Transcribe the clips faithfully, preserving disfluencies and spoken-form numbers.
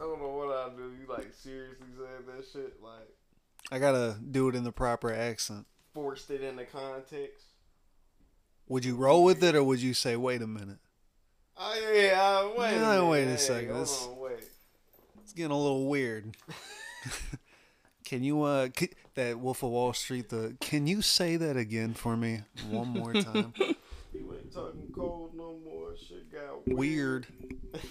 I don't know what I do. You like seriously said that shit? Like, I gotta do it in the proper accent. Forced it into context. Would you roll with it or would you say, "Wait a minute"? Oh yeah, uh, wait. No, a wait a hey, second. This, on, wait. It's getting a little weird. Can you uh can, that Wolf of Wall Street? The can you say that again for me one more time? You ain't talking cold no more. Shit got weird. weird.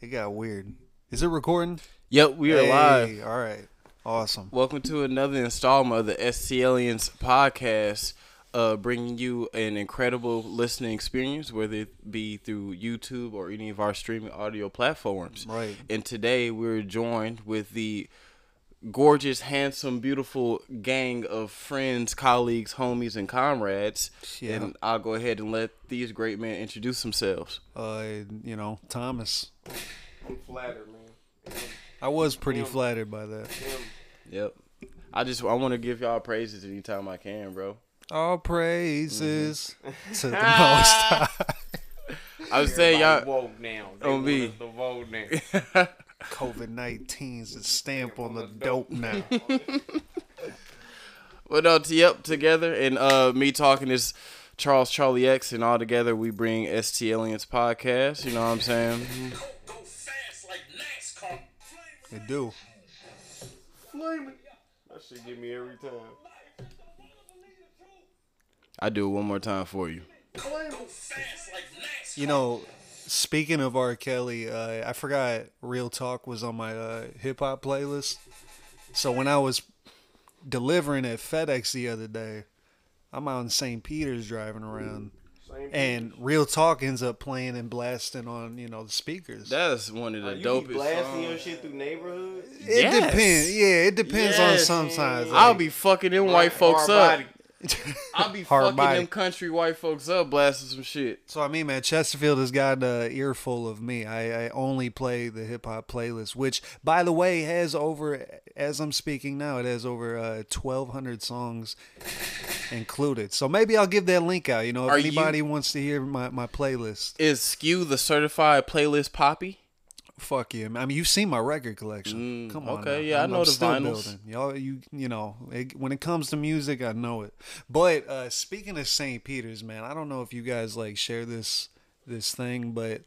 It got weird. Is it recording? Yep, we are hey, live. All right. Awesome. Welcome to another installment of the S C L ians podcast, uh, bringing you an incredible listening experience, whether it be through YouTube or any of our streaming audio platforms. Right. And today we're joined with the gorgeous, handsome, beautiful gang of friends, colleagues, homies, and comrades. Yeah. And I'll go ahead and let these great men introduce themselves. Uh, you know, Thomas. I'm flattered, man. I'm- I was pretty Damn. flattered by that. Damn. Yep. I just I want to give y'all praises anytime I can, bro. All praises mm-hmm. to the Most High. I was saying y'all woke now. Don't be the woke now. COVID nineteen's a stamp on the dope now. Well, no, t- yep, together and uh, me talking is Charles Charlie X, and all together we bring S T L ians podcast. You know what I'm saying? It do. That shit get me every time. I do it one more time for you. You know, speaking of R. Kelly, uh, I forgot Real Talk was on my uh, hip-hop playlist. So when I was delivering at FedEx the other day, I'm out in Saint Peter's driving around. And Real Talk ends up playing and blasting on, you know, the speakers. That's one of the oh, you dopest. You be blasting songs. Your shit through neighborhoods? It yes. depends. Yeah, it depends yes, on sometimes. Like, I'll be fucking them like, white folks up. I'll be fucking body. them country white folks up blasting some shit. So, I mean, man, Chesterfield has gotten an earful of me. I, I only play the hip-hop playlist, which, by the way, has over, as I'm speaking now, it has over uh, twelve hundred songs included. So maybe I'll give that link out, you know, if Are anybody you, wants to hear my, my playlist. Is Skew the certified playlist poppy? Fuck yeah, man. I mean, you've seen my record collection. Mm, Come on. Okay, now. yeah, I'm, I know I'm the vinyls. Y'all, you, you know, it, when it comes to music, I know it. But uh, speaking of Saint Peter's, man, I don't know if you guys like share this this thing, but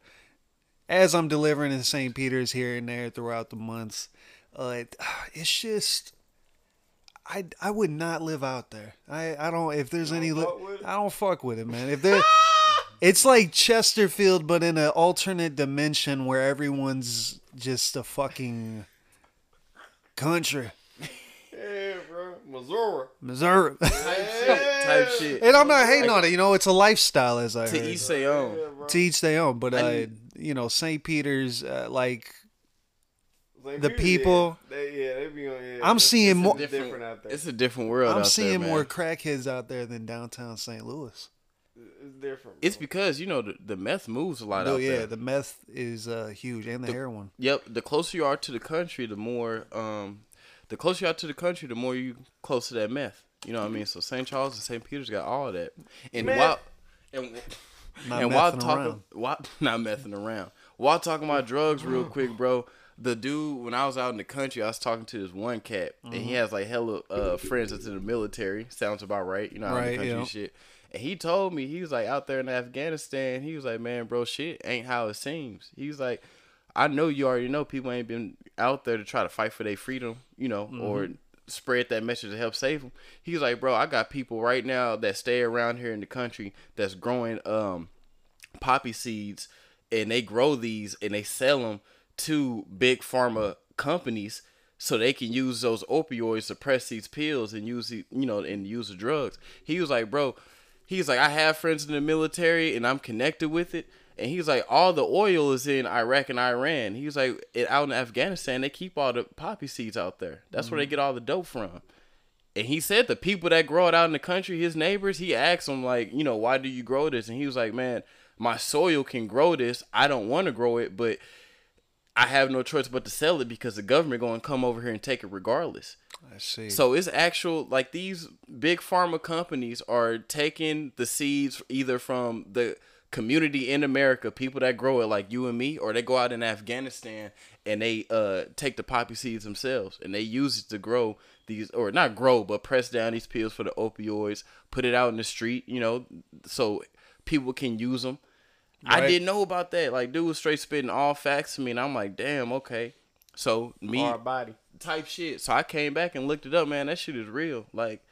as I'm delivering in Saint Peter's here and there throughout the months, uh, it, it's just I I would not live out there. I, I don't. If there's don't any, li- I don't fuck with it, man. If there. It's like Chesterfield, but in an alternate dimension where everyone's just a fucking country. Yeah, bro. Missouri. Missouri. Type shit. Type shit. And I'm not hating like, on it. You know, it's a lifestyle, as I to heard. To each their own. Yeah, to each their own. But, I uh, you know, Saint Peter's, uh, like... Like the people, yeah, they, yeah, they be on, yeah. I'm it's, seeing it's more. Different out there. It's a different world. I'm out seeing there, more crackheads out there than downtown Saint Louis. It's different. Bro. It's because you know the, the meth moves a lot oh, out yeah, there. Yeah, the meth is uh, huge, and the, the heroin. Yep. The closer you are to the country, the more. Um, the closer you are to the country, the more you close to that meth. You know what mm-hmm. I mean? So Saint Charles and Saint Peter's got all of that. And meth. while and, not and while talking, while, not messing around. While talking about drugs, real quick, bro. The dude, when I was out in the country, I was talking to this one cat, mm-hmm. and he has like hella uh, friends that's in the military. Sounds about right, you know, right, out in the country yeah. and shit. And he told me, he was like out there in Afghanistan, he was like, man, bro, shit ain't how it seems. He was like, I know you already know people ain't been out there to try to fight for their freedom, you know, mm-hmm. or spread that message to help save them. He was like, bro, I got people right now that stay around here in the country that's growing um, poppy seeds, and they grow these and they sell them to big pharma companies so they can use those opioids to press these pills and use the, you know, and use the drugs. He was like, bro, he's like, I have friends in the military and I'm connected with it. And he's like, all the oil is in Iraq and Iran. He's like, out in Afghanistan, they keep all the poppy seeds out there. That's mm-hmm. where they get all the dope from. And he said the people that grow it out in the country, his neighbors, he asked them like, you know, why do you grow this? And he was like, man, my soil can grow this. I don't want to grow it, but I have no choice but to sell it because the government going to come over here and take it regardless. I see. So it's actual, like these big pharma companies are taking the seeds either from the community in America, people that grow it like you and me, or they go out in Afghanistan and they uh, take the poppy seeds themselves and they use it to grow these, or not grow, but press down these pills for the opioids, put it out in the street, you know, so people can use them. Right. I didn't know about that. Like, dude was straight spitting all facts to me, and I'm like, damn, okay. So, me, our body type shit. So I came back and looked it up, man. That shit is real. Like,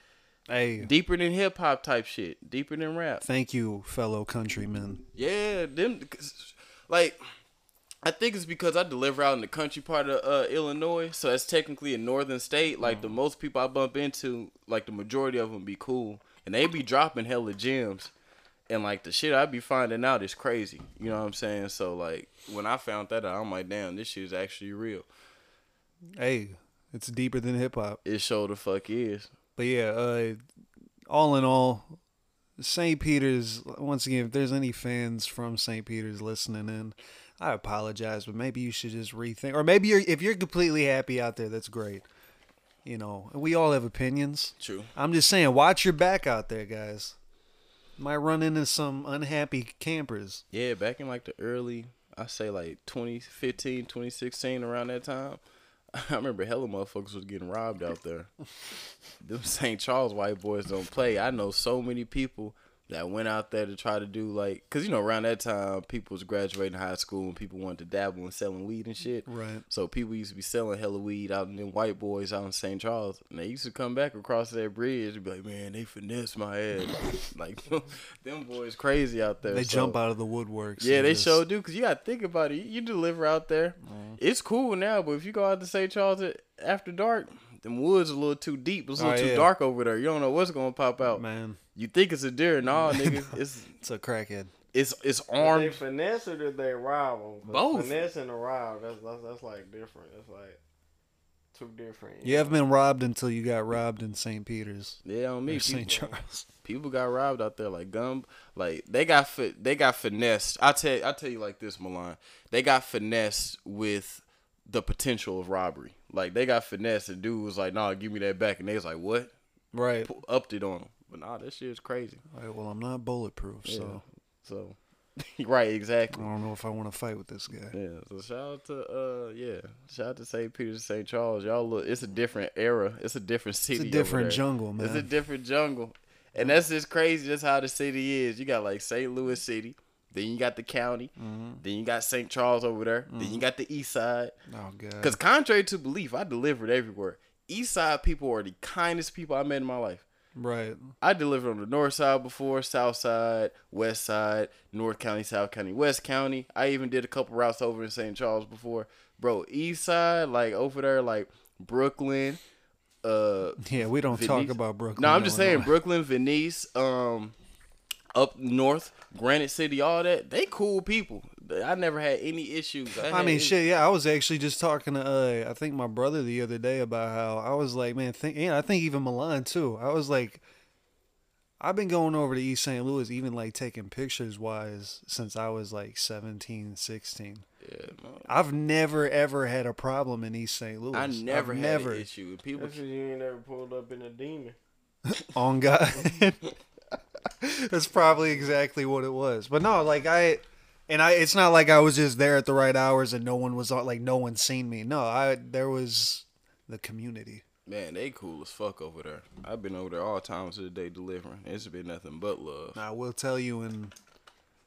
hey, deeper than hip hop type shit, deeper than rap. Thank you, fellow countrymen. Yeah, them. Like, I think it's because I deliver out in the country part of uh, Illinois, so that's technically a northern state. Like, mm-hmm. the most people I bump into, like the majority of them, be cool, and they be dropping hella gems, and like the shit I be finding out is crazy. You know what I'm saying? So like when I found that out, I'm like, damn, this shit is actually real. Hey, it's deeper than hip hop. It sure the fuck is. But yeah, uh, all in all, Saint Peter's, once again, if there's any fans from Saint Peter's listening in, I apologize, but maybe you should just rethink. Or maybe you're, if you're completely happy out there, that's great. You know, we all have opinions. True. I'm just saying, watch your back out there, guys. Might run into some unhappy campers. Yeah, back in like the early, I say like twenty fifteen, twenty sixteen, around that time. I remember hella motherfuckers was getting robbed out there. Them Saint Charles white boys don't play. I know so many people that went out there to try to do like, because, you know, around that time, people was graduating high school and people wanted to dabble in selling weed and shit. Right. So people used to be selling hella weed out in them white boys out in Saint Charles. And they used to come back across that bridge and be like, man, they finessed my ass. Like, them boys crazy out there. They so, jump out of the woodworks. Yeah, they just... sure do. Because you got to think about it. You deliver out there. Mm. It's cool now, but if you go out to Saint Charles after dark, them woods a little too deep. It's a little oh, too yeah. dark over there. You don't know what's going to pop out. Man. You think it's a deer? Nah, nigga, it's it's a crackhead. It's it's armed. Did they finesse or did they rob them? Both. Finesse and a rob. That's, that's that's like different. That's like two different. You, you know? Haven't been robbed until you got robbed in Saint Peter's. Yeah, on me. Saint Charles. People got robbed out there like gum. Like they got they got finessed. I tell I tell you like this, Milan. They got finessed with the potential of robbery. Like they got finessed and dude was like, "Nah, give me that back," and they was like, "What?" Right. P- upped it on them. But nah, that shit is crazy. All right, well, I'm not bulletproof, yeah. so. so, Right, exactly. I don't know if I want to fight with this guy. Yeah, so shout out to, uh, yeah, shout out to Saint Peter's, Saint Charles. Y'all look, it's a different era. It's a different city. It's a different jungle, man. It's a different jungle. And that's just crazy. That's how the city is. You got, like, Saint Louis City. Then you got the county. Mm-hmm. Then you got Saint Charles over there. Mm-hmm. Then you got the east side. Oh, God. Because contrary to belief, I delivered everywhere. East side people are the kindest people I met in my life. Right. I delivered on the north side before, south side, west side, north county, south county, west county. I even did a couple routes over in Saint Charles before. Bro, east side, like over there, like Brooklyn. Uh, yeah, we don't Venice. Talk about Brooklyn. No, I'm just Illinois. Saying Brooklyn, Venice, um, up north, Granite City, all that. They cool people. I never had any issues. I, I mean, any- shit, yeah. I was actually just talking to, uh, I think my brother the other day about how I was like, man, think, yeah, I think even Milan too. I was like, I've been going over to East Saint Louis, even like taking pictures wise, since I was like seventeen, sixteen. Yeah, no. I've never ever had a problem in East Saint Louis. I never I've had never. An issue with people. That's 'cause you ain't ever pulled up in a demon. On God. That's probably exactly what it was. But no, like I. And I, it's not like I was just there at the right hours and no one was like no one seen me. No, I there was the community. Man, they cool as fuck over there. I've been over there all times of the day delivering. It's been nothing but love. Now, I will tell you, in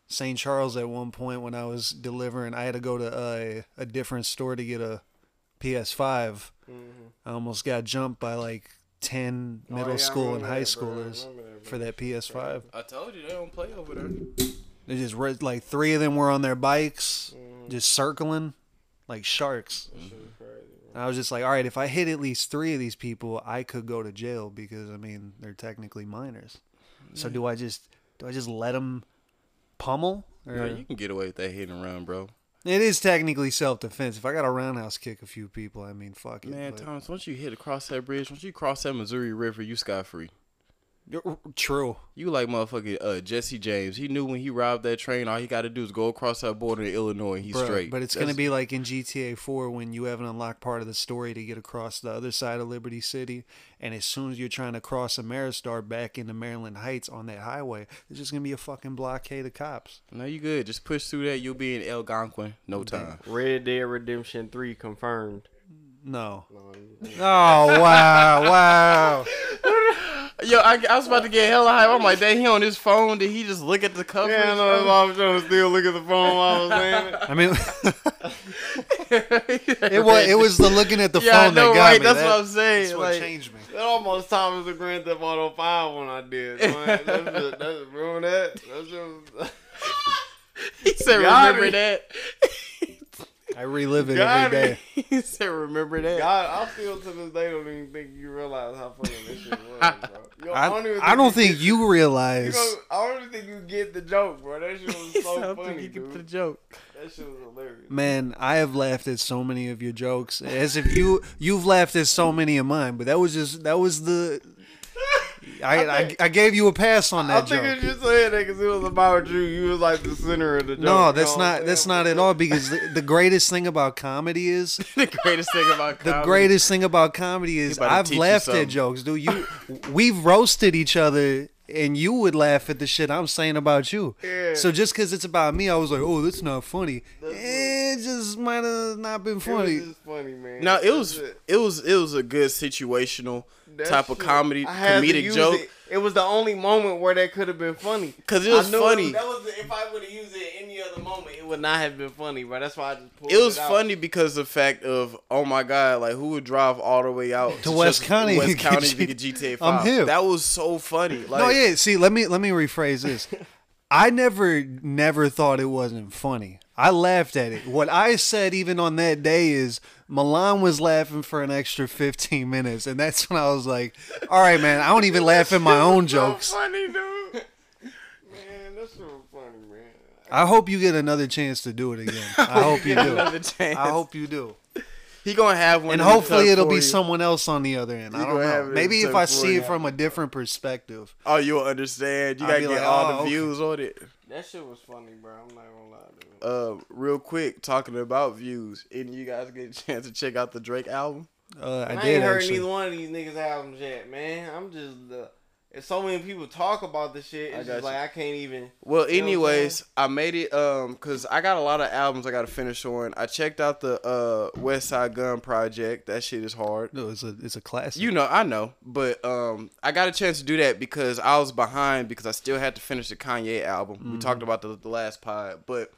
Saint Charles at one point when I was delivering, I had to go to a, a different store to get a P S five. Mm-hmm. I almost got jumped by like ten oh, middle yeah, school and high that, schoolers that, for that P S five. I told you they don't play over there. They just read, like three of them were on their bikes, mm. just circling like sharks. That shit is crazy, and I was just like, all right, if I hit at least three of these people, I could go to jail because I mean they're technically minors. Mm. So do I just do I just let them pummel? Or? No, you can get away with that hitting around, bro. It is technically self-defense. If I got a roundhouse kick a few people, I mean, fuck it. Man, but... Thomas, once you hit across that bridge, once you cross that Missouri River, you scot-free. True. You like motherfucking uh, Jesse James. He knew when he robbed that train, all he got to do is go across that border to Illinois and he's Bro, straight. But it's going to be like in G T A four when you haven't unlocked part of the story to get across the other side of Liberty City. And as soon as you're trying to cross Ameristar back into Maryland Heights on that highway, there's just going to be a fucking blockade of cops. No, you good. Just push through that. You'll be in Algonquin. No time. Red Dead Redemption three confirmed. No. Oh, wow. Wow. Yo, I, I was about to get hella hype. I'm like, dang, he on his phone. Did he just look at the cover? Yeah, no, I was trying to still look at the phone while I was saying it. I mean, it was it was the looking at the yeah, phone I know, that got right? me. That's that, what I'm saying. That's what like, changed me. That almost time was a Grand Theft Auto five when I did. That's just, that's ruin that. That's just, he said, God remember me. That. I relive it God, every day. He said, remember that. God, I still to this day don't even think you realize how fucking this shit was, bro. Yo, I, I don't, think, I don't you think, think you realize. You know, I don't even think you get the joke, bro. That shit was so I don't funny, think you dude. Get the joke. That shit was hilarious. Man, I have laughed at so many of your jokes. As if you, you've laughed at so many of mine. But that was just, that was the... I, I, think, I I gave you a pass on that joke. I think you just saying that because it was about you. You was like the center of the joke. No, that's you know not that's not at all. Because the, the greatest thing about comedy is the greatest thing about comedy. The greatest thing about comedy is I've laughed at jokes, dude. You we've roasted each other, and you would laugh at the shit I'm saying about you. Yeah. So just because it's about me, I was like, oh, that's not funny. That's it just might have not been funny. It was funny, man. No, it was it. it was it was a good situational. That type shit. Of comedy, comedic joke. It. it was the only moment where that could have been funny. Because it was funny. That was the, if I would have used it any other moment, it would not have been funny, bro. That's why I just pulled it out. It was funny because of the fact of, oh my God, like who would drive all the way out to West County, West County to get G T A five? I'm here. That was so funny. Like, no, yeah. See, let me let me rephrase this. I never, never thought it wasn't funny. I laughed at it. What I said even on that day is Milan was laughing for an extra fifteen minutes, and that's when I was like, all right, man, I don't even laugh at my own jokes. So funny, dude. Man, that's so funny, man. I hope you get another chance to do it again. I hope you do. Another chance. I hope you do. He gonna have one, and hopefully it'll be you. Someone else on the other end. He I don't know. Maybe if I see it from a different perspective, oh, you'll understand. You I'll gotta get like, all oh, the okay. views on it. That shit was funny, bro. I'm not gonna lie, dude. Uh, real quick, talking about views, and you guys get a chance to check out the Drake album. Uh, I, I did ain't heard actually. Neither one of these niggas' albums yet, man. I'm just uh, if so many people talk about this shit, it's just you. Like I can't even. Well, anyways, I made it um cause I got a lot of albums I gotta finish on. I checked out the uh Westside Gunn project. That shit is hard. No, it's a it's a classic. You know, I know, but um I got a chance to do that because I was behind because I still had to finish the Kanye album. Mm-hmm. We talked about the, the last pod, but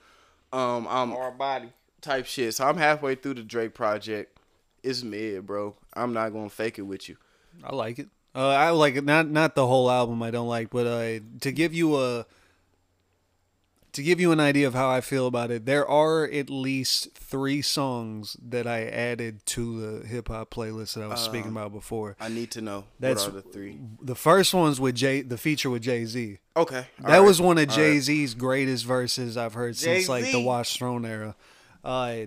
um I'm our body type shit. So I'm halfway through the Drake project. It's mid, bro. I'm not gonna fake it with you. I like it. Uh, I like not not the whole album. I don't like, but uh, to give you a to give you an idea of how I feel about it, there are at least three songs that I added to the hip hop playlist that I was uh, speaking about before. I need to know. That's what are the three. The first one's with Jay, the feature with Jay-Z. Okay, all that right. was one of Jay-Z's right. greatest verses I've heard Jay-Z. Since like the Watch Throne era. Uh,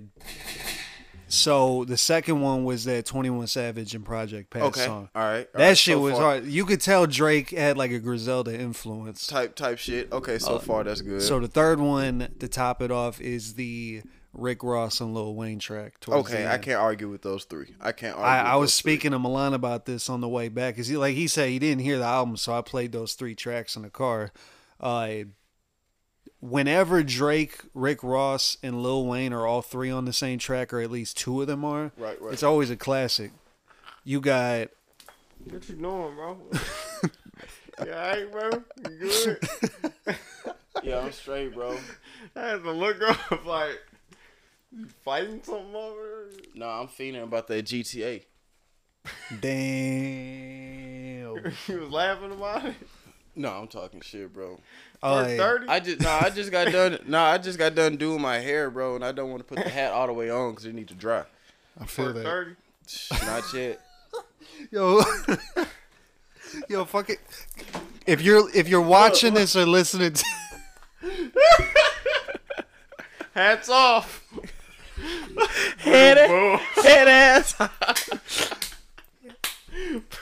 So the second one was that twenty-one Savage and Project Pat okay. song. All right, all that right, shit so was far. Hard. You could tell Drake had like a Griselda influence type type shit. Okay, so uh, far that's good. So the third one to top it off is the Rick Ross and Lil Wayne track. Okay, I can't argue with those three. I can't. Argue I, with I was those speaking three. To Milan about this on the way back because he like he said he didn't hear the album, so I played those three tracks in the car. Uh, Whenever Drake, Rick Ross, and Lil Wayne are all three on the same track, or at least two of them are, right, right. it's always a classic. You got... What you doing, bro? You all right, bro? You good? Yeah, I'm straight, bro. I had to look up, like, you fighting something over there? No, I'm fiending about that G T A. Damn. You was laughing about it? No, I'm talking shit, bro. Oh, yeah. I just, nah, I just got done. Nah, I just got done doing my hair, bro, and I don't want to put the hat all the way on because it needs to dry. I feel that. thirty Not yet. Yo, yo, fuck it. If you're if you're watching this or listening, to... hats off. Head, head ass. Perk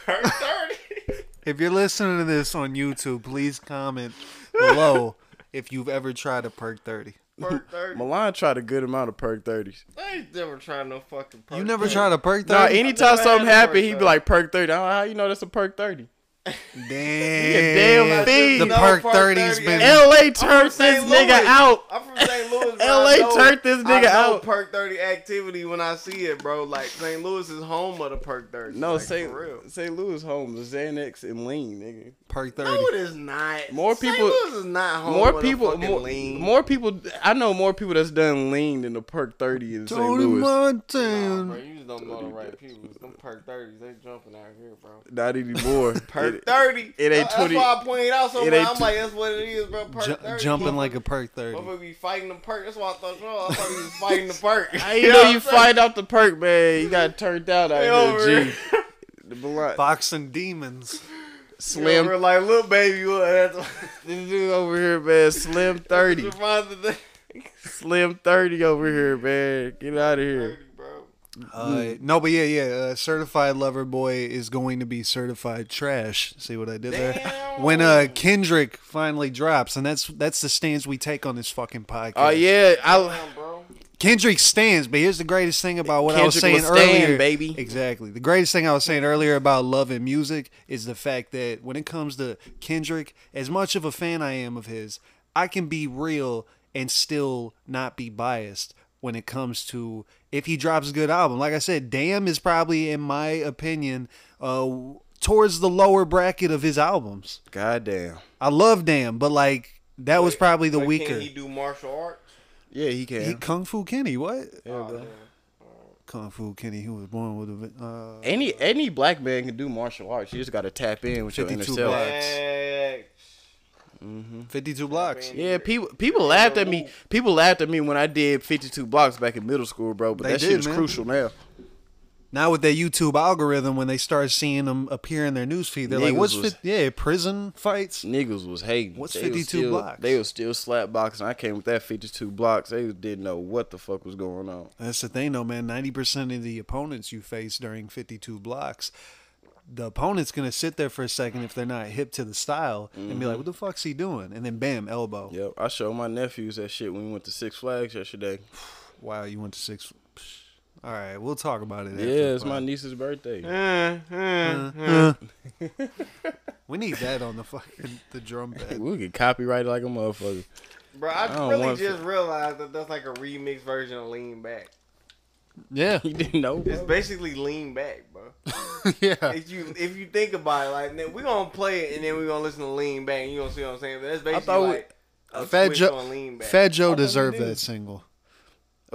thirty If you're listening to this on YouTube, please comment below if you've ever tried a Perk thirty. Perk thirty. Milan tried a good amount of Perk thirties. I ain't never tried no fucking Perk. You never thirty. Tried a Perk thirty? Nah, anytime something happened, he'd be like, Perk thirty. I'm like, how you know that's a Perk thirty? Damn. Damn the no, Perk thirty's been L A turned this Louis. Nigga out. I'm from Saint Louis. L A turned this nigga I know out. Perk thirty activity when I see it, bro. Like Saint Louis is home of the Perk thirty. No, like, Saint Saint Louis home is Xanax and lean, nigga. Perk thirty. No, it is not. More people. Saint Louis is not home. More people. More, lean. More people. I know more people that's done lean than the Perk thirty in Saint Louis. Nah, bro, you just don't know the right people. Them Perk thirties, they jumping out here, bro. Not anymore. Perk thirty. It ain't twenty. That's why I pointed out so much. I'm like, that's what it is, bro. Perk ju- thirty. Jumping like a Perk thirty. I'm gonna be fighting the Perk. That's why I thought, bro, I thought he was fighting the Perk. I you know, know you fight off the Perk, man. You got turned out out there, G. The blood. Boxing demons. Slim. Over like, look, baby, look. That's what... This dude over here, man. Slim thirty. Slim thirty over here, man. Get out of here. thirty. Uh, no, but yeah, yeah. Uh, certified Lover Boy is going to be Certified Trash. See what I did Damn. there? When uh, Kendrick finally drops, and that's that's the stance we take on this fucking podcast. Oh uh, yeah, I Kendrick stands. But here's the greatest thing about what Kendrick I was saying was earlier, stand, baby. Exactly. The greatest thing I was saying earlier about love and music is the fact that when it comes to Kendrick, as much of a fan I am of his, I can be real and still not be biased when it comes to if he drops a good album. Like I said, Damn is probably, in my opinion, uh, towards the lower bracket of his albums. Goddamn. I love Damn, but like that Wait, was probably the weaker. Can he do martial arts? Yeah, he can. He Kung Fu Kenny, what? Yeah, oh, bro. Kung Fu Kenny, who was born with a... Uh, any any black man can do martial arts. You just got to tap in with your inner self. Mm-hmm. fifty-two Blocks. Yeah, people people laughed at me. People laughed at me when I did fifty-two Blocks back in middle school, bro. But they that did, shit is man. crucial now. Now with their YouTube algorithm, when they start seeing them appear in their newsfeed, they're niggas like, "What's was, fi- yeah prison fights?" Niggas was hating. What's they fifty-two still, Blocks? They was still slap boxing. I came with that fifty-two Blocks. They didn't know what the fuck was going on. That's the thing, though, man. Ninety percent of the opponents you face during fifty-two Blocks, the opponent's going to sit there for a second if they're not hip to the style mm-hmm. and be like, what the fuck's he doing? And then, bam, elbow. Yep. I showed my nephews that shit when we went to Six Flags yesterday. Wow, you went to Six... All right, we'll talk about it. Yeah, it's my niece's birthday. Uh, uh, uh. We need that on the fucking the drum pad. We'll get copyrighted like a motherfucker. Bro, I, I really just to... realized that that's like a remix version of Lean Back. Yeah, you didn't know. Bro. It's basically Lean Back, bro. Yeah. If you if you think about it, like we're gonna play it and then we're gonna listen to Lean Back. And you gonna see what I'm saying? But that's basically we, like a Fat Joe. On Lean Back. Fat Joe deserved that single.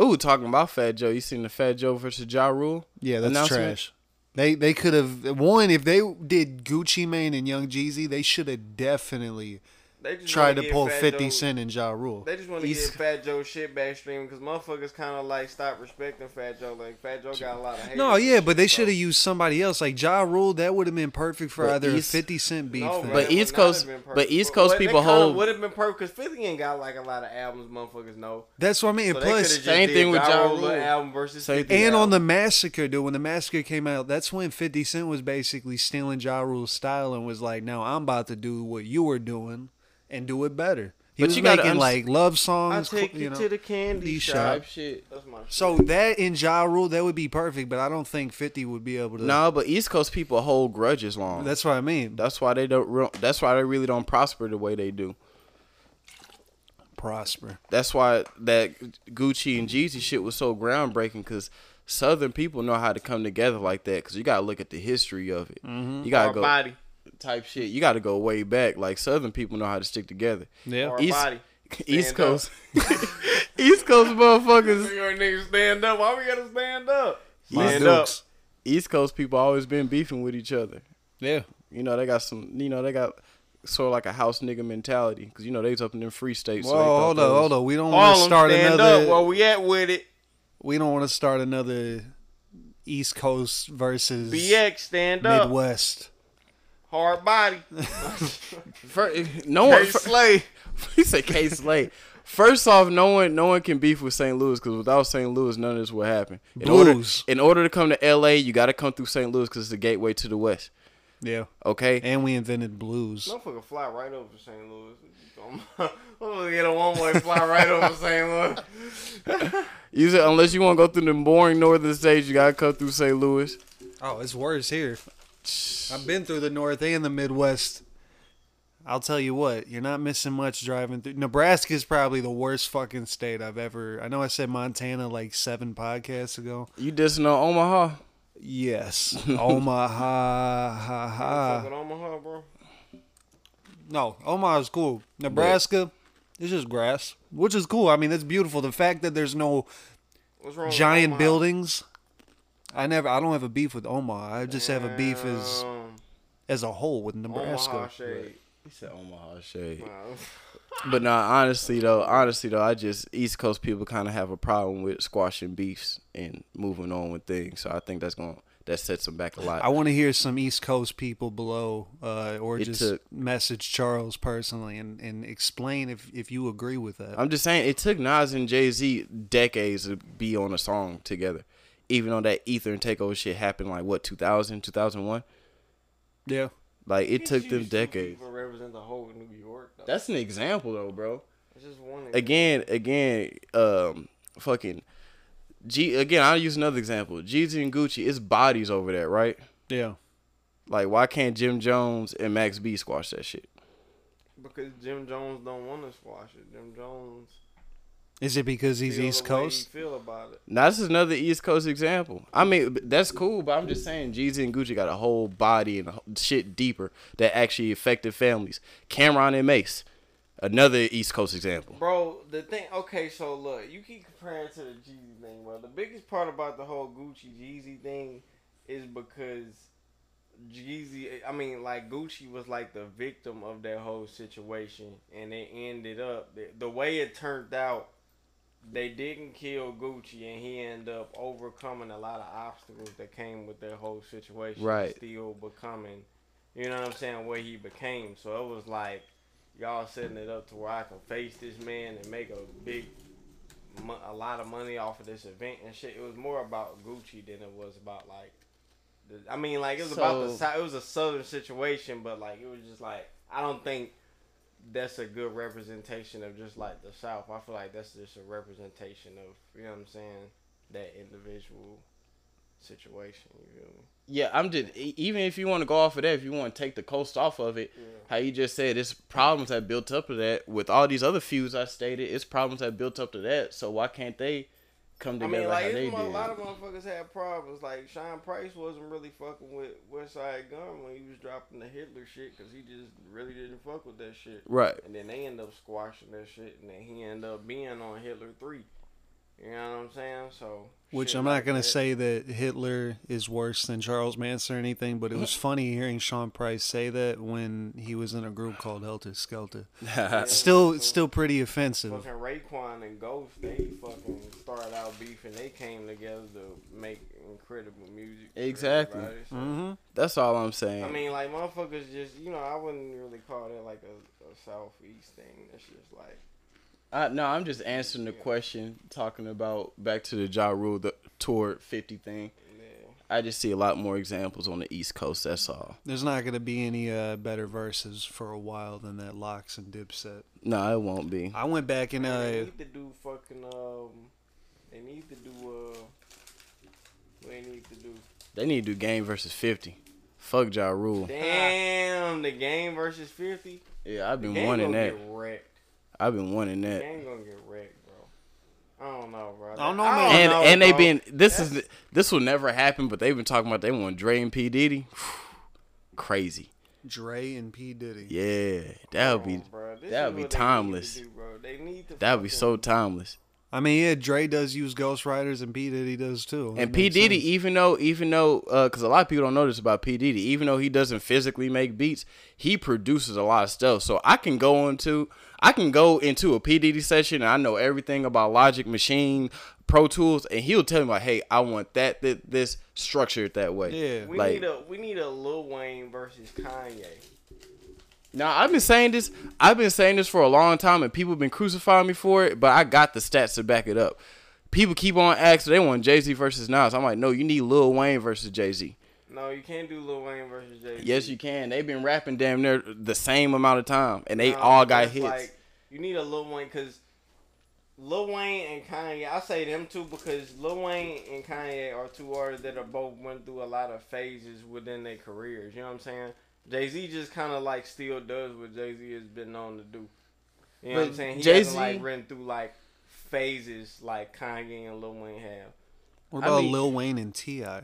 Ooh, talking about Fat Joe, you seen the Fat Joe versus Ja Rule? Yeah, that's trash. They they could have won if they did Gucci Mane and Young Jeezy. They should have definitely. They just tried to pull fifty Joe, Cent and Ja Rule. They just want to get Fat Joe shit backstream because motherfuckers kind of like stop respecting Fat Joe. Like Fat Joe got a lot of hate. No, yeah, but they should have used somebody else. Like Ja Rule, that would have been perfect for but either East, fifty Cent beef. No, but, East Coast, but East Coast but, people hold. Would have been perfect because fifty ain't got like a lot of albums motherfuckers know. That's what I mean. So plus, same thing with Ja Rule. Album versus and album. On the Massacre, dude, when the Massacre came out, that's when fifty Cent was basically stealing Ja Rule's style and was like, no, I'm about to do what you were doing. And do it better. He but was you making understand. like love songs. I take you, you know, to the candy shop. shop. Shit. That's my shit. So that in Ja Rule, that would be perfect. But I don't think fifty would be able to. No, but East Coast people hold grudges long. That's what I mean. That's why they don't. That's why they really don't prosper the way they do. Prosper. That's why that Gucci and Jeezy shit was so groundbreaking because Southern people know how to come together like that. Because you gotta look at the history of it. Mm-hmm. You gotta Our go. Body. Type shit, you got to go way back. Like Southern people know how to stick together. Yeah, or East, body. East Coast, East Coast motherfuckers. Your niggas stand up. Why we gotta stand up? Stand up. East Coast people always been beefing with each other. Yeah, you know they got some. You know they got sort of like a house nigga mentality because you know they was up in them free states. Whoa, so hold up, hold up. We don't want to start stand another. Up while we at with it, we don't want to start another East Coast versus B X stand up Midwest. Hard body. First, no one. Slay. He said K Slay. First off, no one, no one can beef with Saint Louis because without Saint Louis, none of this would happen. In Blues. order, in order to come to L A, you got to come through Saint Louis because it's the gateway to the West. Yeah. Okay. And we invented blues. Motherfucker fly right over Saint Louis. I'm get a one way fly right over Saint Louis. You said unless you want to go through the boring northern states, you gotta cut through Saint Louis. Oh, it's worse here. I've been through the North and the Midwest. I'll tell you what, you're not missing much driving through. Nebraska is probably the worst fucking state I've ever. I know I said Montana like seven podcasts ago. You dissing on Omaha? Yes. Omaha. Ha, ha. Fucking Omaha, bro. No, Omaha's cool. Nebraska, but it's just grass, which is cool. I mean, it's beautiful. The fact that there's no giant buildings. I never. I don't have a beef with Omaha. I just Damn. have a beef as as a whole with Nebraska. Omaha shade. He said Omaha shade. Wow. But nah, honestly though, honestly though, I just East Coast people kind of have a problem with squashing beefs and moving on with things. So I think that's gonna that sets them back a lot. I want to hear some East Coast people below, uh, or it just took, message Charles personally and, and explain if if you agree with that. I'm just saying it took Nas and Jay-Z decades to be on a song together. Even though that Ether and Takeover shit happened, like, what, two thousand, two thousand one? Yeah. Like, it took them decades. People represent the whole of New York, though. That's an example, though, bro. It's just one example. Again, again, um, fucking, G- again, I'll use another example. Jeezy and Gucci, it's bodies over there, right? Yeah. Like, why can't Jim Jones and Max B squash that shit? Because Jim Jones don't want to squash it. Jim Jones... Is it because he's feel East Coast? Feel about it. Now, this is another East Coast example. I mean, that's cool, but I'm just saying Jeezy and Gucci got a whole body and shit deeper that actually affected families. Cameron and Mace, another East Coast example. Bro, the thing, okay, so look, you keep comparing to the Jeezy thing, bro. The biggest part about the whole Gucci Jeezy thing is because Jeezy, I mean, like, Gucci was like the victim of that whole situation, and it ended up, the, the way it turned out, they didn't kill Gucci, and he ended up overcoming a lot of obstacles that came with that whole situation. Right. Still becoming, you know what I'm saying, what he became. So it was like, y'all setting it up to where I can face this man and make a big, a lot of money off of this event and shit. It was more about Gucci than it was about, like, the, I mean, like, it was so, about the, it was a Southern situation, but, like, it was just like, I don't think that's a good representation of just like the South. I feel like that's just a representation of, you know what I'm saying, that individual situation, you feel me? Yeah, I'm just, even if you want to go off of that, if you want to take the coast off of it, yeah. How you just said, it's problems that built up to that with all these other feuds I stated, it's problems that built up to that, so why can't they come together? I mean, like, like how they did. A lot of motherfuckers had problems. Like, Sean Price wasn't really fucking with Westside Gunn when he was dropping the Hitler shit because he just really didn't fuck with that shit. Right. And then they end up squashing that shit, and then he ended up being on Hitler three. You know what I'm saying? So, which I'm like not going to say that Hitler is worse than Charles Manson or anything, but it was funny hearing Sean Price say that when he was in a group called Helter Skelter. Yeah, still still pretty offensive. Fucking Raekwon and Ghost, they fucking started out beefing. They came together to make incredible music. Exactly. So, mm-hmm. That's all I'm saying. I mean, like, motherfuckers just, you know, I wouldn't really call that like a, a Southeast thing. That's just like... Uh, no, I'm just answering the question, talking about back to the Ja Rule, the Tour fifty thing. Yeah. I just see a lot more examples on the East Coast, that's all. There's not going to be any uh, better verses for a while than that Lox and Dipset. No, it won't be. I went back and... Uh, they need to do fucking... Um, they need to do... Uh, what they need to do? They need to do Game versus fifty. Fuck Ja Rule. Damn, the Game versus fifty? Yeah, I've been wanting that. Get wrecked. I've been wanting that. They ain't gonna get wrecked, bro. I don't know, bro. I don't know, man. And, know, and they've been. This That's... is this will never happen. But they've been talking about they want Dre and P Diddy. Crazy. Dre and P Diddy. Yeah, that would be that would be timeless. That would be so timeless. I mean, yeah, Dre does use ghostwriters and P Diddy does too. And P Diddy, sense. even though, even though, because uh, a lot of people don't know this about P Diddy, even though he doesn't physically make beats, he produces a lot of stuff. So I can go into, I can go into a P Diddy session and I know everything about Logic, Machine, Pro Tools, and he'll tell me like, hey, I want that, th- this structured that way. Yeah, we like, need a, we need a Lil Wayne versus Kanye. Now, I've been saying this, I've been saying this for a long time, and people have been crucifying me for it, but I got the stats to back it up. People keep on asking, they want Jay-Z versus Nas. I'm like, no, you need Lil Wayne versus Jay-Z. No, you can't do Lil Wayne versus Jay-Z. Yes, you can. They've been rapping damn near the same amount of time, and they no, all got hits. Like, you need a Lil Wayne, because Lil Wayne and Kanye, I say them two because Lil Wayne and Kanye are two artists that are both went through a lot of phases within their careers. You know what I'm saying? Jay-Z just kind of like still does what Jay-Z has been known to do. You know but what I'm saying? He Jay-Z, hasn't like run through like phases like Kanye and Lil Wayne have. What about I mean, Lil Wayne and T I?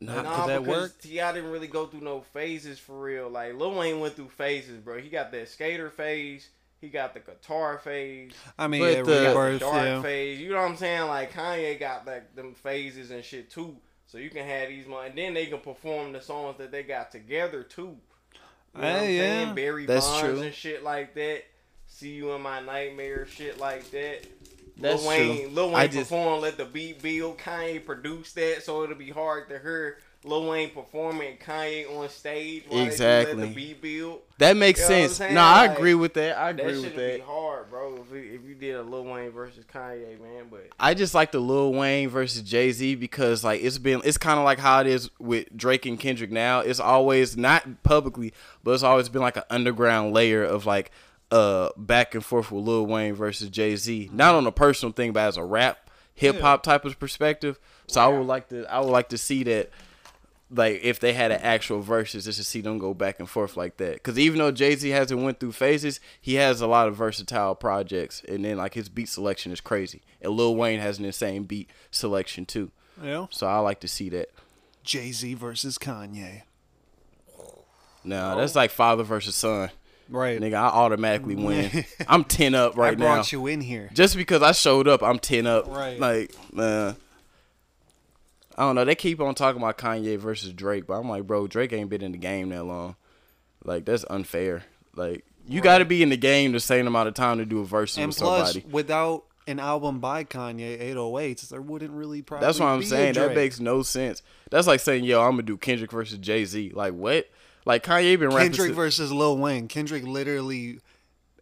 Nah, nah, that because T I didn't really go through no phases for real. Like, Lil Wayne went through phases, bro. He got that skater phase. He got the guitar phase. I mean, yeah, the, reverse, the dark yeah. phase. You know what I'm saying? Like, Kanye got like them phases and shit too. So you can have these months. And then they can perform the songs that they got together too. You know hey, what I'm yeah. saying? Barry That's Bonds true. And shit like that. See You in My Nightmare, shit like that. That's Lil Wayne, true. Lil Wayne I performed, just... let the beat build. Kanye produced that, so it'll be hard to hear Lil Wayne performing Kanye on stage. While exactly. Let the beat build. That makes you know sense. No, I like, agree with that. I agree that with that. That should be hard, bro. If, we, if you did a Lil Wayne versus Kanye, man, but I just like the Lil Wayne versus Jay Z because like it's been, it's kind of like how it is with Drake and Kendrick now. It's always not publicly, but it's always been like an underground layer of like. Uh, back and forth with Lil Wayne versus Jay-Z, not on a personal thing, but as a rap, hip hop yeah. type of perspective. So wow. I would like to, I would like to see that, like if they had an actual versus, just to see them go back and forth like that. Because even though Jay-Z hasn't went through phases, he has a lot of versatile projects, and then like his beat selection is crazy, and Lil Wayne has an insane beat selection too. Yeah. So I like to see that. Jay-Z versus Kanye. Nah, oh. that's like father versus son. Right, nigga, I automatically win. I'm ten up right now. I brought now. you in here just because I showed up. I'm ten up. Right, like man, uh, I don't know. They keep on talking about Kanye versus Drake, but I'm like, bro, Drake ain't been in the game that long. Like that's unfair. Like you right. got to be in the game the same amount of time to do a versus and with plus, somebody. Without an album by Kanye, eight oh eights, there wouldn't really probably. That's what I'm be saying. That makes no sense. That's like saying, yo, I'm gonna do Kendrick versus Jay-Z. Like what? Like Kanye been rapping. Kendrick versus Lil Wayne. Kendrick literally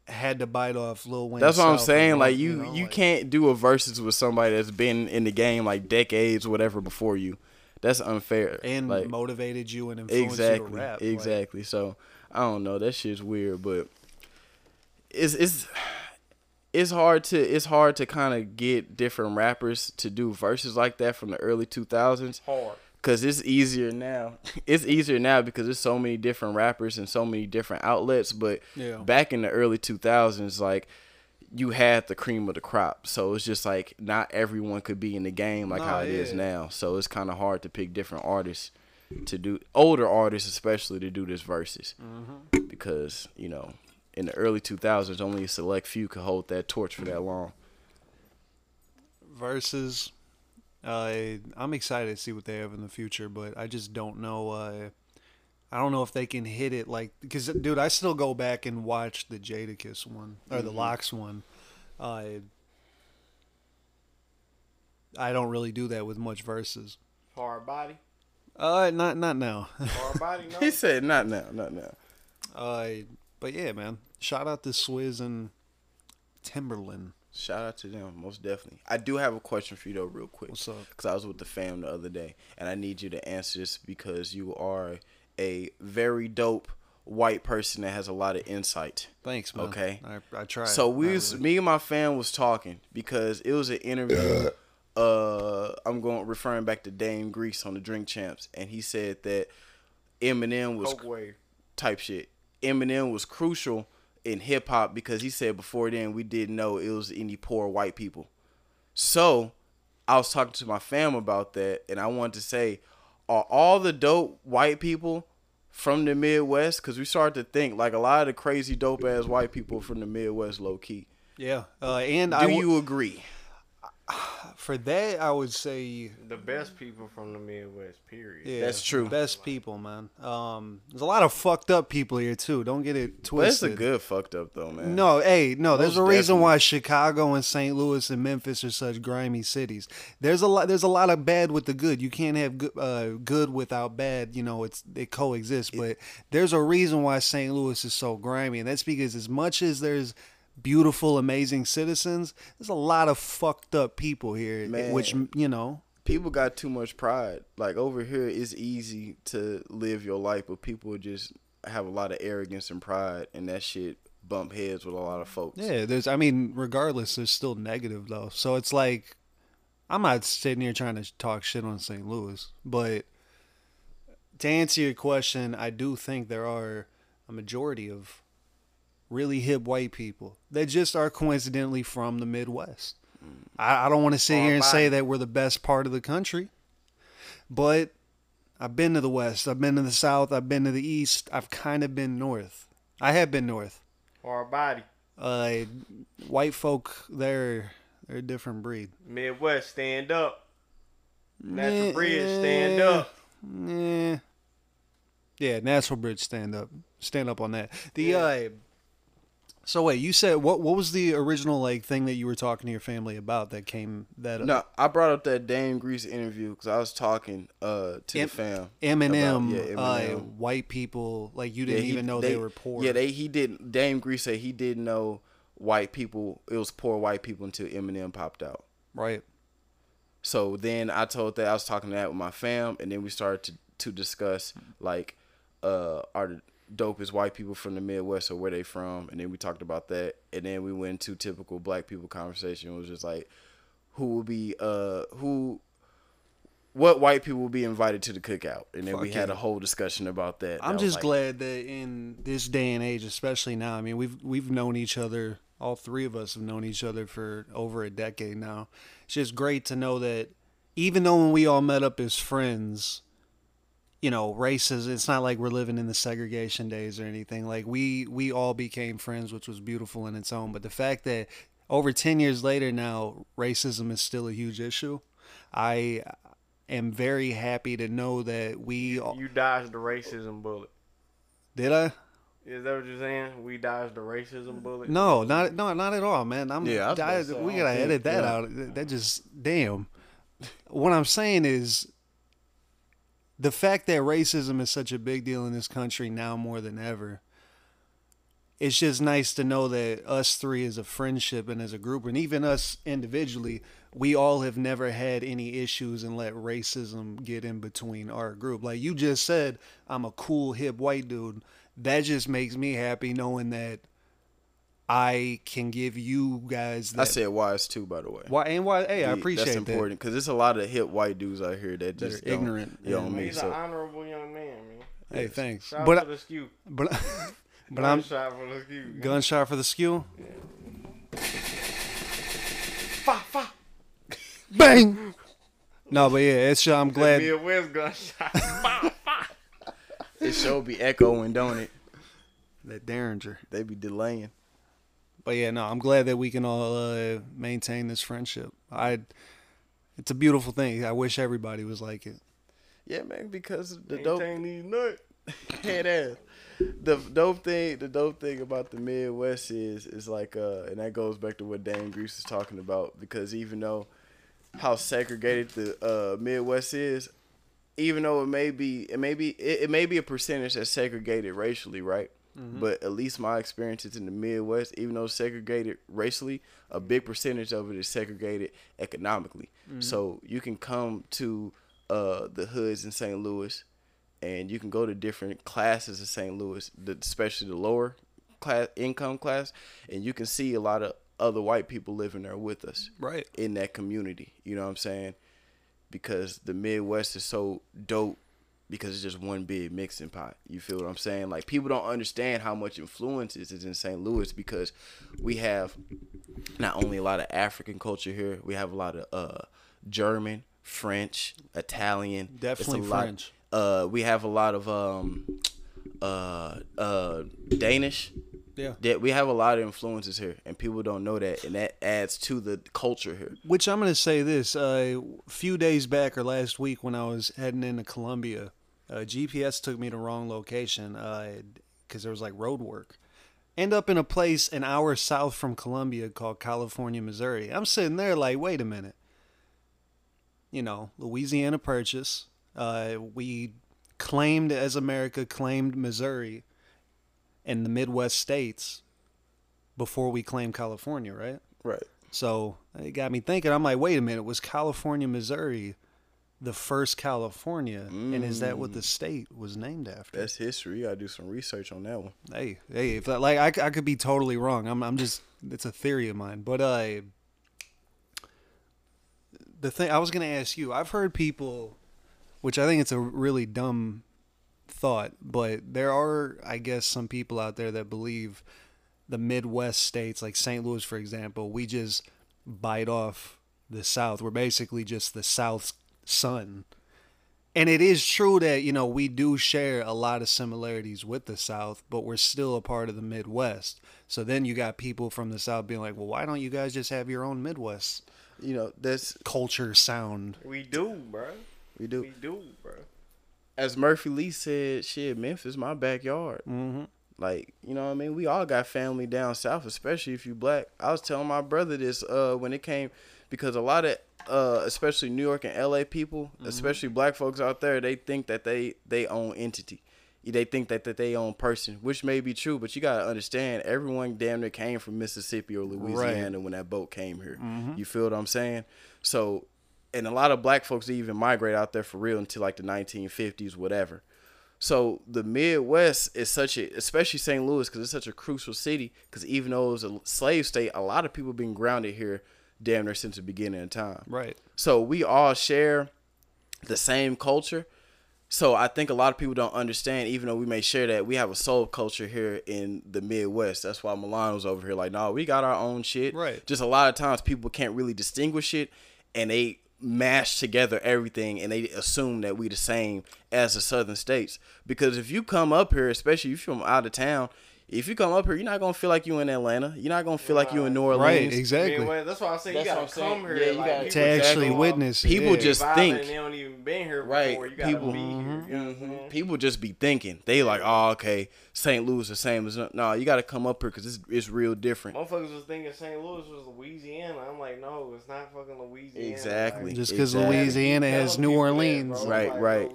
had to bite off Lil Wayne. That's what I'm saying. Like you, you, know, you like, can't do a versus with somebody that's been in the game like decades, whatever, before you. That's unfair. And like, motivated you and influenced exactly, you to rap. Exactly. Like. So I don't know. That shit's weird, but it's it's it's hard to it's hard to kind of get different rappers to do verses like that from the early two thousands. Hard. Cause it's easier now. It's easier now because there's so many different rappers and so many different outlets. But yeah. back in the early two thousands, like you had the cream of the crop, so it's just like not everyone could be in the game like nah, how it yeah. is now. So it's kind of hard to pick different artists to do, older artists especially, to do this versus mm-hmm. because you know in the early two thousands only a select few could hold that torch for that long. Versus. Uh, I'm excited to see what they have in the future, but I just don't know. Uh, I don't know if they can hit it like because, dude, I still go back and watch the Jadakiss one or mm-hmm. the Lox one. Uh, I don't really do that with much verses. Hard body. Uh, not not now. Hard body. No? He said not now, not now. Uh, but yeah, man. Shout out to Swizz and Timberland. Shout out to them, most definitely. I do have a question for you, though, real quick. What's up? Because I was with the fam the other day, and I need you to answer this because you are a very dope white person that has a lot of insight. Thanks, man. Okay? I, I tried. So we was, really. me and my fam was talking because it was an interview. uh, I'm going referring back to Dame Grease on the Drink Champs, and he said that Eminem was... Cr- type shit. Eminem was crucial... in hip hop because he said before then we didn't know it was any poor white people. So I was talking to my fam about that, and I wanted to say, are all the dope white people from the Midwest? Because we started to think like a lot of the crazy dope ass white people from the Midwest, low key. Yeah, uh, and do I w- you agree? For that, I would say the best people from the Midwest. Period. Yeah, that's true. Best people, man. Um, there's a lot of fucked up people here too. Don't get it twisted. That's a good fucked up though, man. No, hey, no. Most there's a reason definitely. why Chicago and Saint Louis and Memphis are such grimy cities. There's a lot. There's a lot of bad with the good. You can't have good, uh, good without bad. You know, it's it coexists. It, but there's a reason why Saint Louis is so grimy, and that's because as much as there's beautiful, amazing citizens, there's a lot of fucked up people here, man. Which, you know, people got too much pride. Like over here, it's easy to live your life, but people just have a lot of arrogance and pride, and that shit bump heads with a lot of folks. Yeah, there's. I mean, regardless, there's still negative though. So it's like, I'm not sitting here trying to talk shit on Saint Louis, but to answer your question, I do think there are a majority of really hip white people that just are coincidentally from the Midwest. I, I don't want to sit here and say that we're the best part of the country, but I've been to the West, I've been to the South, I've been to the East, I've kind of been North. I have been North. Hard body. Uh, white folk, they're they're a different breed. Midwest, stand up. Natural yeah, bridge, stand up. Yeah, yeah, Natural bridge, stand up. Stand up on that. The yeah. uh. So wait, you said what? What was the original like thing that you were talking to your family about that came that? Up? No, I brought up that Dame Grease interview because I was talking uh to M- the fam. Eminem, about, yeah, Eminem. Uh, white people like you didn't yeah, he, even know they, they were poor. Yeah, they he didn't. Dame Grease said he didn't know white people. It was poor white people until Eminem popped out. Right. So then I told that I was talking to that with my fam, and then we started to to discuss like uh our. dopest white people from the Midwest or where they from, and then we talked about that, and then we went into typical black people conversation. It was just like, who will be uh who what white people will be invited to the cookout, and then Fuck we yeah. had a whole discussion about that. I'm just like, glad that in this day and age, especially now, I mean we've we've known each other, all three of us have known each other for over a decade now. It's just great to know that even though when we all met up as friends, you know, races, it's not like we're living in the segregation days or anything. Like we, we all became friends, which was beautiful in its own. But the fact that over ten years later now, racism is still a huge issue. I am very happy to know that we... You dodged the racism bullet. Did I? Is that what you're saying? We dodged the racism bullet? No, not no, not at all, man. I'm yeah, dodged, say, we gotta edit that yeah. out. That just, damn. What I'm saying is, the fact that racism is such a big deal in this country now more than ever, it's just nice to know that us three as a friendship and as a group, and even us individually, we all have never had any issues and let racism get in between our group. Like you just said, I'm a cool, hip, white dude. That just makes me happy knowing that I can give you guys that. I said wise too, by the way. Why and why? Hey, I appreciate that. That's important because there's a lot of hip white dudes out here that just They're ignorant. You know what I mean? He's so. An honorable young man, man. Hey, yes. Thanks. Shot but for the skew. But, but I'm gunshot for the skew. Gunshot for the skew. Yeah. Fa fa, bang. No, but yeah, it's. I'm glad. Be a whiz gunshot. Fa fa. It sure be echoing, don't it? That Derringer. They be delaying. But yeah, no, I'm glad that we can all uh, maintain this friendship. I, it's a beautiful thing. I wish everybody was like it. Yeah, man, because the maintain dope thing these nuts, head ass. The dope thing, the dope thing about the Midwest is, is like, uh, and that goes back to what Dame Grease is talking about. Because even though how segregated the uh, Midwest is, even though it may be, it may be, it, it may be a percentage that's segregated racially, right? Mm-hmm. But at least my experiences in the Midwest, even though segregated racially, a big percentage of it is segregated economically. Mm-hmm. So you can come to uh, the hoods in Saint Louis, and you can go to different classes in Saint Louis, the, especially the lower class income class, and you can see a lot of other white people living there with us, right, in that community. You know what I'm saying? Because the Midwest is so dope. Because it's just one big mixing pot. You feel what I'm saying? Like, people don't understand how much influence is in Saint Louis because we have not only a lot of African culture here, we have a lot of uh, German, French, Italian. Definitely it's a French. Lot, uh, we have a lot of um, uh, uh, Danish. Yeah. That we have a lot of influences here, and people don't know that, and that adds to the culture here. Which I'm going to say this. A uh, few days back or last week when I was heading into Columbia, Uh, G P S took me to the wrong location because uh, there was like road work. End up in a place an hour south from Columbia called California, Missouri. I'm sitting there like, wait a minute. You know, Louisiana Purchase. Uh, we claimed as America claimed Missouri and the Midwest states before we claimed California, right? Right. So it got me thinking. I'm like, wait a minute. Was California, Missouri the first California, mm. and is that what the state was named after? That's history. You gotta do some research on that one. Hey, hey, if that, like I, I could be totally wrong. I'm, I'm just, it's a theory of mine. But uh, the thing I was gonna ask you, I've heard people, which I think it's a really dumb thought, but there are, I guess, some people out there that believe the Midwest states, like Saint Louis, for example, we just bite off the South. We're basically just the South's son. And it is true that, you know, we do share a lot of similarities with the South, but we're still a part of the Midwest. So then you got people from the South being like, well, why don't you guys just have your own Midwest, you know, that's culture sound? We do, bro. We do. We do, bro. As Murphy Lee said, shit, Memphis, my backyard. Mm-hmm. Like, you know what I mean? We all got family down South, especially if you black. I was telling my brother this uh, when it came, because a lot of, uh, especially New York and L A people, mm-hmm. especially black folks out there, they think that they, they own entity. They think that, that they own person, which may be true, but you got to understand, everyone damn near came from Mississippi or Louisiana right. when that boat came here. Mm-hmm. You feel what I'm saying? So, and a lot of black folks didn't even migrate out there for real until like the nineteen fifties, whatever. So the Midwest is such a, especially Saint Louis, because it's such a crucial city, because even though it was a slave state, a lot of people have been grounded here damn near since the beginning of time. Right. So we all share the same culture. So I think a lot of people don't understand, even though we may share that, we have a soul culture here in the Midwest. That's why Milan was over here like, no, nah, we got our own shit. Right. Just a lot of times people can't really distinguish it, and they mash together everything, and they assume that we the same as the southern states. Because if you come up here, especially if you're from out of town, if you come up here, you're not gonna feel like you in Atlanta. You're not gonna feel right. like you in New Orleans. Right, exactly. I mean, well, that's why I say you gotta come here. Yeah, you like, gotta to actually witness. People yeah. just think they don't even been here before. Right. You gotta people, be here. You know what I'm saying? People just be thinking they like, oh, okay, Saint Louis the same as no. Nah, you gotta come up here because it's it's real different. Motherfuckers was thinking Saint Louis was Louisiana. I'm like, no, it's not fucking Louisiana. Exactly. Like, just because exactly. Louisiana has New Orleans. That, right, like, right.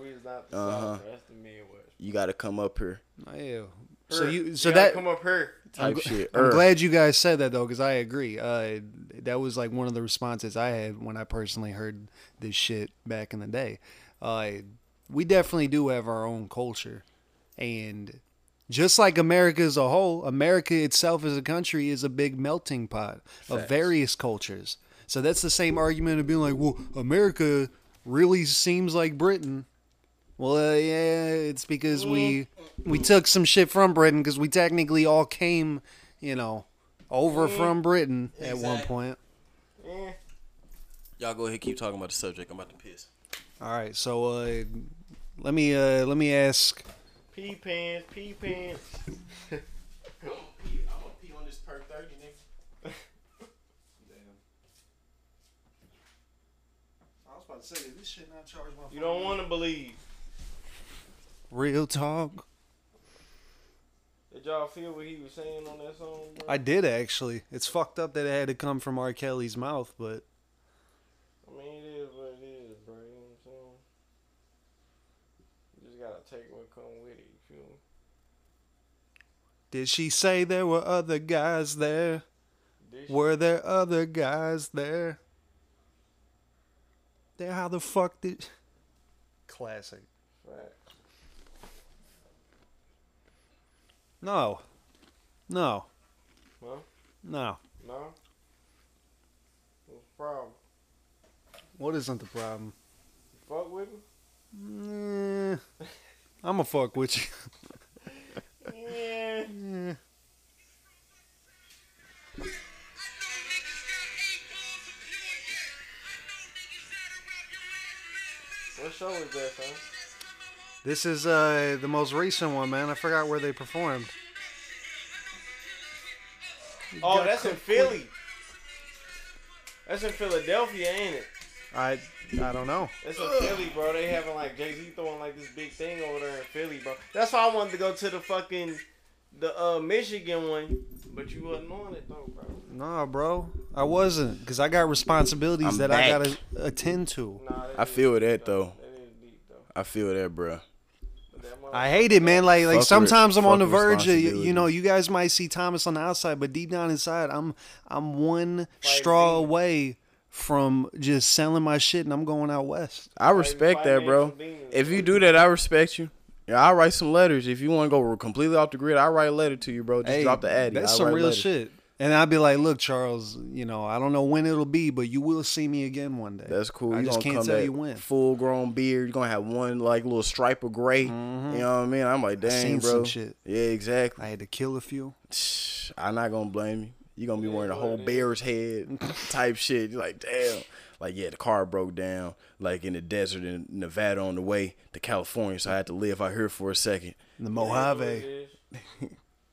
No, uh huh. That's the Midwest. You gotta come up here. Yeah. Her. So you, so you that come up her type I'm, shit. Her. I'm glad you guys said that though, because I agree. Uh, that was like one of the responses I had when I personally heard this shit back in the day. Uh, we definitely do have our own culture, and just like America as a whole, America itself as a country is a big melting pot Facts. Of various cultures. So that's the same argument of being like, well, America really seems like Britain. Well, uh, yeah, it's because we we took some shit from Britain, because we technically all came, you know, over yeah. from Britain at exactly. one point. Yeah. Y'all go ahead, keep talking about the subject. I'm about to piss. All right, so uh, let me uh, let me ask. Pee pants, pee pants. I'm gonna pee, I'm gonna pee on this per thirty, nigga. Damn. I was about to say this shit not charged my phone. You don't want to believe. Real talk. Did y'all feel what he was saying on that song, bro? I did, actually. It's fucked up that it had to come from R. Kelly's mouth, but I mean, it is what it is, bro. You know what I'm saying? You just gotta take what comes with it, you feel me? Did she say there were other guys there? Were there other guys there? Then how the fuck did... Classic. Right. No. No. Huh? No. No? What's the problem? What isn't the problem? You fuck with me? Nah, I'ma fuck with you. yeah. yeah. What show is that, son? This is uh, the most recent one, man. I forgot where they performed. Oh, that's in Philly. That's in Philadelphia, ain't it? I I don't know. That's in Philly, bro. They having like Jay-Z throwing like this big thing over there in Philly, bro. That's why I wanted to go to the fucking the uh, Michigan one, but you wasn't on it though, bro. Nah, bro, I wasn't, because I got responsibilities I'm that back. I gotta attend to. Nah, I feel that, that though. I feel that, bro. I hate it, man. Like, like sometimes I'm on the verge of, you know, you guys might see Thomas on the outside, but deep down inside, I'm, I'm one straw away from just selling my shit and I'm going out west. I respect that, bro. If you do that, I respect you. Yeah, I'll write some letters. If you want to go completely off the grid, I'll write a letter to you, bro. Just hey, drop the addy. That's I'll some real letters. Shit. And I'll be like, look, Charles, you know, I don't know when it'll be, but you will see me again one day. That's cool. I You're just can't tell you when. Full-grown beard. You're going to have one, like, little stripe of gray. Mm-hmm. You know what I mean? I'm like, dang, I seen bro. Some shit. Yeah, exactly. I had to kill a few. I'm not going to blame you. You're going to be yeah, wearing a whole bear's head type shit. You're like, damn. Like, yeah, the car broke down, like, in the desert in Nevada on the way to California, so I had to live out here for a second. The Mojave.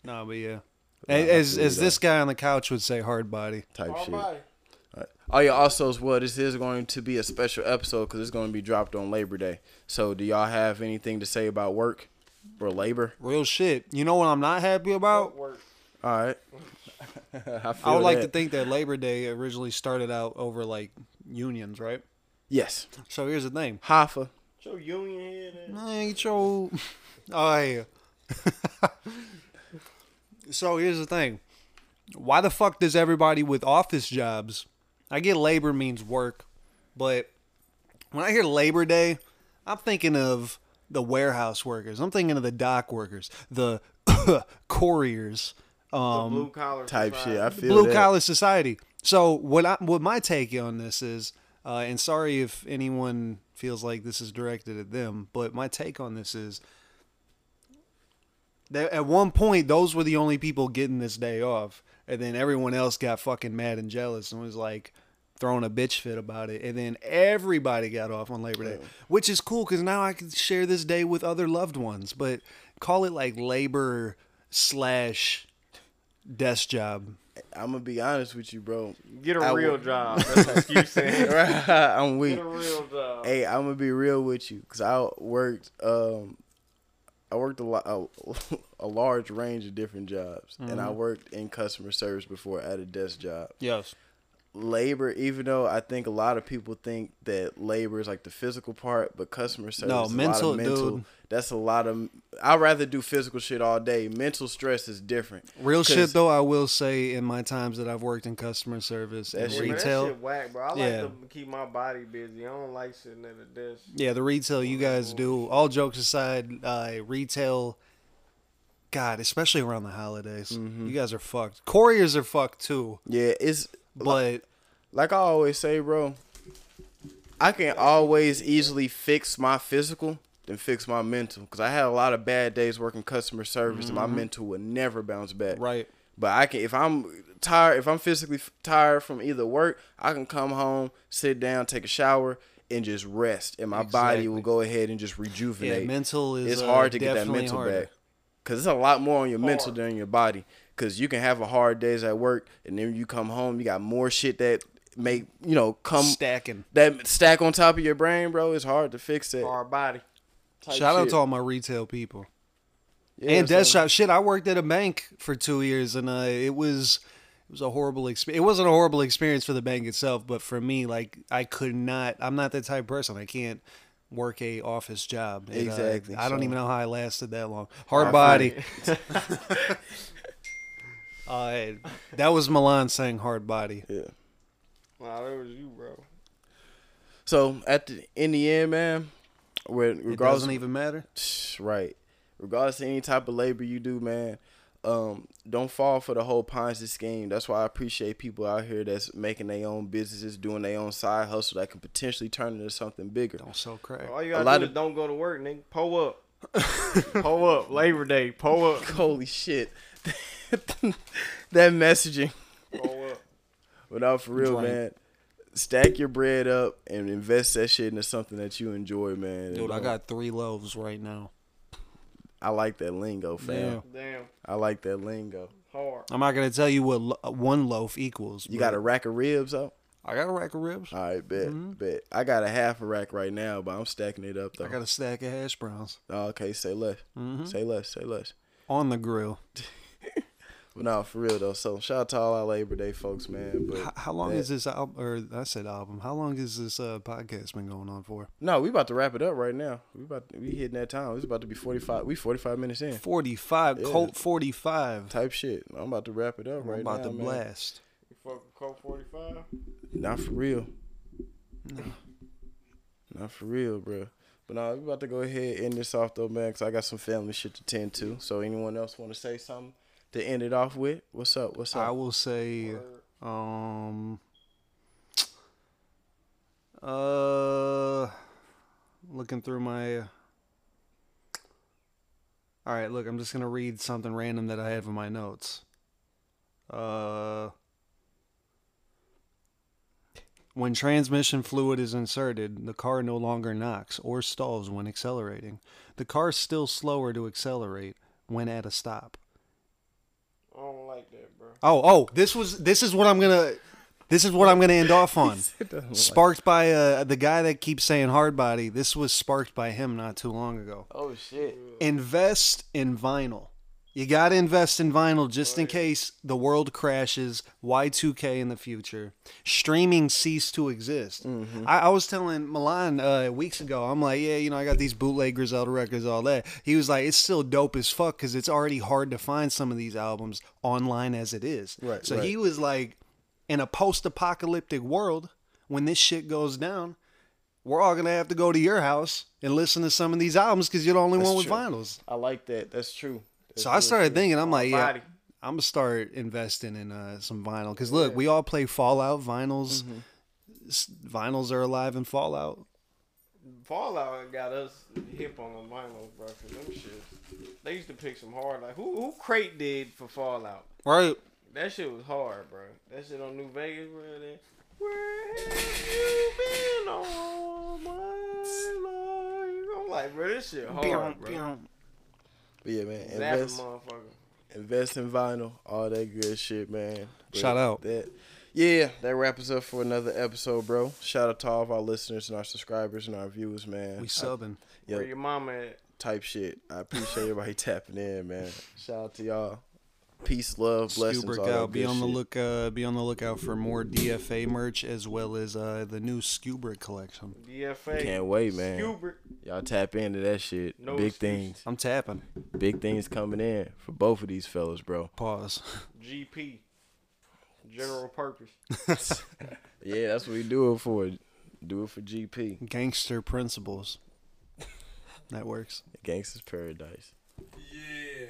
Nah, but yeah. As as this guy on the couch would say, hard body. Type hard shit. Body. Right. Oh, yeah, also as well, this is going to be a special episode because it's going to be dropped on Labor Day. So do y'all have anything to say about work or labor? Real shit. You know what I'm not happy about? Work. All right. I, feel I would that. like to think that Labor Day originally started out over, like, unions, right? Yes. So here's the thing. Hoffa. Get your union head in. Man, get your... Oh, yeah. So here's the thing. Why the fuck does everybody with office jobs... I get labor means work, but when I hear Labor Day, I'm thinking of the warehouse workers. I'm thinking of the dock workers, the couriers. Um, the blue collar type society. Shit. I feel blue that. collar society. So what? I, what my take on this is, uh, and sorry if anyone feels like this is directed at them, but my take on this is that at one point those were the only people getting this day off, and then everyone else got fucking mad and jealous and was like throwing a bitch fit about it, and then everybody got off on Labor Day, yeah. which is cool because now I can share this day with other loved ones. But call it like labor slash. Desk job. I'm gonna be honest with you, bro. Get a I real w- job. That's what you saying. Right? I'm weak. Get a real job. Hey, I'm gonna be real with you, cause I worked, um, I worked a lot, a, a large range of different jobs, mm-hmm. and I worked in customer service before at a desk job. Yes. Labor, even though I think a lot of people think that labor is like the physical part, but customer service no, is mental, a lot of mental. Dude. That's a lot of... I'd rather do physical shit all day. Mental stress is different. Real shit, though, I will say in my times that I've worked in customer service and retail... That shit whack, bro. I yeah. like to keep my body busy. I don't like sitting at a desk. Yeah, the retail you guys do. All jokes aside, uh, retail... God, especially around the holidays. Mm-hmm. You guys are fucked. Couriers are fucked, too. Yeah, it's... But like, like I always say, bro, I can always easily fix my physical than fix my mental. Because I had a lot of bad days working customer service, mm-hmm. and my mental would never bounce back. Right. But I can, if I'm tired, if I'm physically tired from either work, I can come home, sit down, take a shower, and just rest. And my exactly. body will go ahead and just rejuvenate. Yeah, mental is It's hard uh, to get that mental harder. back. Because it's a lot more on your hard. mental than your body. Because you can have a hard days at work, and then you come home, you got more shit that make, you know, come... Stacking. That stack on top of your brain, bro, it's hard to fix it. Hard body. Shout shit. out to all my retail people. Yeah, and desk shop. Shit, I worked at a bank for two years, and uh, it was it was a horrible experience. It wasn't a horrible experience for the bank itself, but for me, like, I could not... I'm not that type of person. I can't work a office job. And, exactly. Uh, I don't so. even know how I lasted that long. Hard, hard body. Uh, that was Milan saying hard body. Yeah. Wow, that was you, bro. So, at the, in the end, man, with, regardless, it doesn't even matter. Right. Regardless of any type of labor you do, man, um, don't fall for the whole Ponzi scheme. That's why I appreciate people out here that's making their own businesses, doing their own side hustle that can potentially turn into something bigger. Don't sell crack. All you got to do of, is don't go to work, nigga. Pull up. Pull up. Labor Day. Pull up. Holy shit. That messaging. Oh, uh, but no, for real, Drink. man. Stack your bread up and invest that shit into something that you enjoy, man. Dude, I got three loaves right now. I like that lingo, fam. Damn. Damn. I like that lingo. Hard. I'm not going to tell you what lo- one loaf equals. You got a rack of ribs up? I got a rack of ribs. All right, bet, mm-hmm. bet. I got a half a rack right now, but I'm stacking it up, though. I got a stack of hash browns. Oh, okay, say less. Mm-hmm. Say less, say less. On the grill. But no, for real though. So shout out to all our Labor Day folks, man. But how, how long that, is this album? Or I said album. How long has this uh, podcast been going on for? No, we about to wrap it up right now. We about to, we hitting that time. It's about to be forty five. We forty five minutes in. Forty five. Yeah. Colt forty five. Type shit. I'm about to wrap it up I'm right now. I'm about to man. blast. You fucking Colt forty five. Not for real. No. Not for real, bro. But no, we about to go ahead and end this off, though, man, because I got some family shit to tend to. So anyone else want to say something to end it off with? What's up? What's up? I will say... Um, uh, looking through my... All right, look, I'm just going to read something random that I have in my notes. Uh... When transmission fluid is inserted, the car no longer knocks or stalls when accelerating. The car's still slower to accelerate when at a stop. I don't like that, bro. Oh, oh, this was this is what I'm gonna this is what I'm gonna end off on. Sparked like by uh, the guy that keeps saying hard body. This was sparked by him not too long ago. Oh shit! Invest in vinyl. You gotta invest in vinyl just in case the world crashes, Y two K in the future, streaming ceased to exist. Mm-hmm. I, I was telling Milan uh, weeks ago, I'm like, yeah, you know, I got these bootleg Griselda records, all that. He was like, it's still dope as fuck because it's already hard to find some of these albums online as it is. Right. So right. He was like, in a post-apocalyptic world, when this shit goes down, we're all going to have to go to your house and listen to some of these albums because you're the only That's one with true. vinyls. I like that. That's true. So I started thinking, I'm like, yeah, I'm going to start investing in uh, some vinyl. Because, look, yeah. we all play Fallout vinyls. Mm-hmm. Vinyls are alive in Fallout. Fallout got us hip on the vinyl, bro. Cause them shit, they used to pick some hard. Like, who who Crate did for Fallout? Right. That shit was hard, bro. That shit on New Vegas, bro. They, where have you been all my life? I'm like, bro, this shit hard, bro. But yeah, man, invest, invest in vinyl, all that good shit, man. But shout out. That, yeah, that wraps us up for another episode, bro. Shout out to all of our listeners and our subscribers and our viewers, man. We subbing. Yep, where your mama at? Type shit. I appreciate everybody tapping in, man. Shout out to y'all. Peace, love, blessings, all that be on the shit. look. Uh, be on the lookout for more D F A merch as well as uh, the new Skubert collection. D F A. Can't wait, man. Skubert. Y'all tap into that shit. No Big excuse. things. I'm tapping. Big things coming in for both of these fellas, bro. Pause. G P. General purpose. Yeah, that's what we do it for. Do it for G P. Gangster principles. That works. Gangster's paradise. Yeah.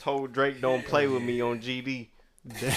Told Drake don't play with me on G D.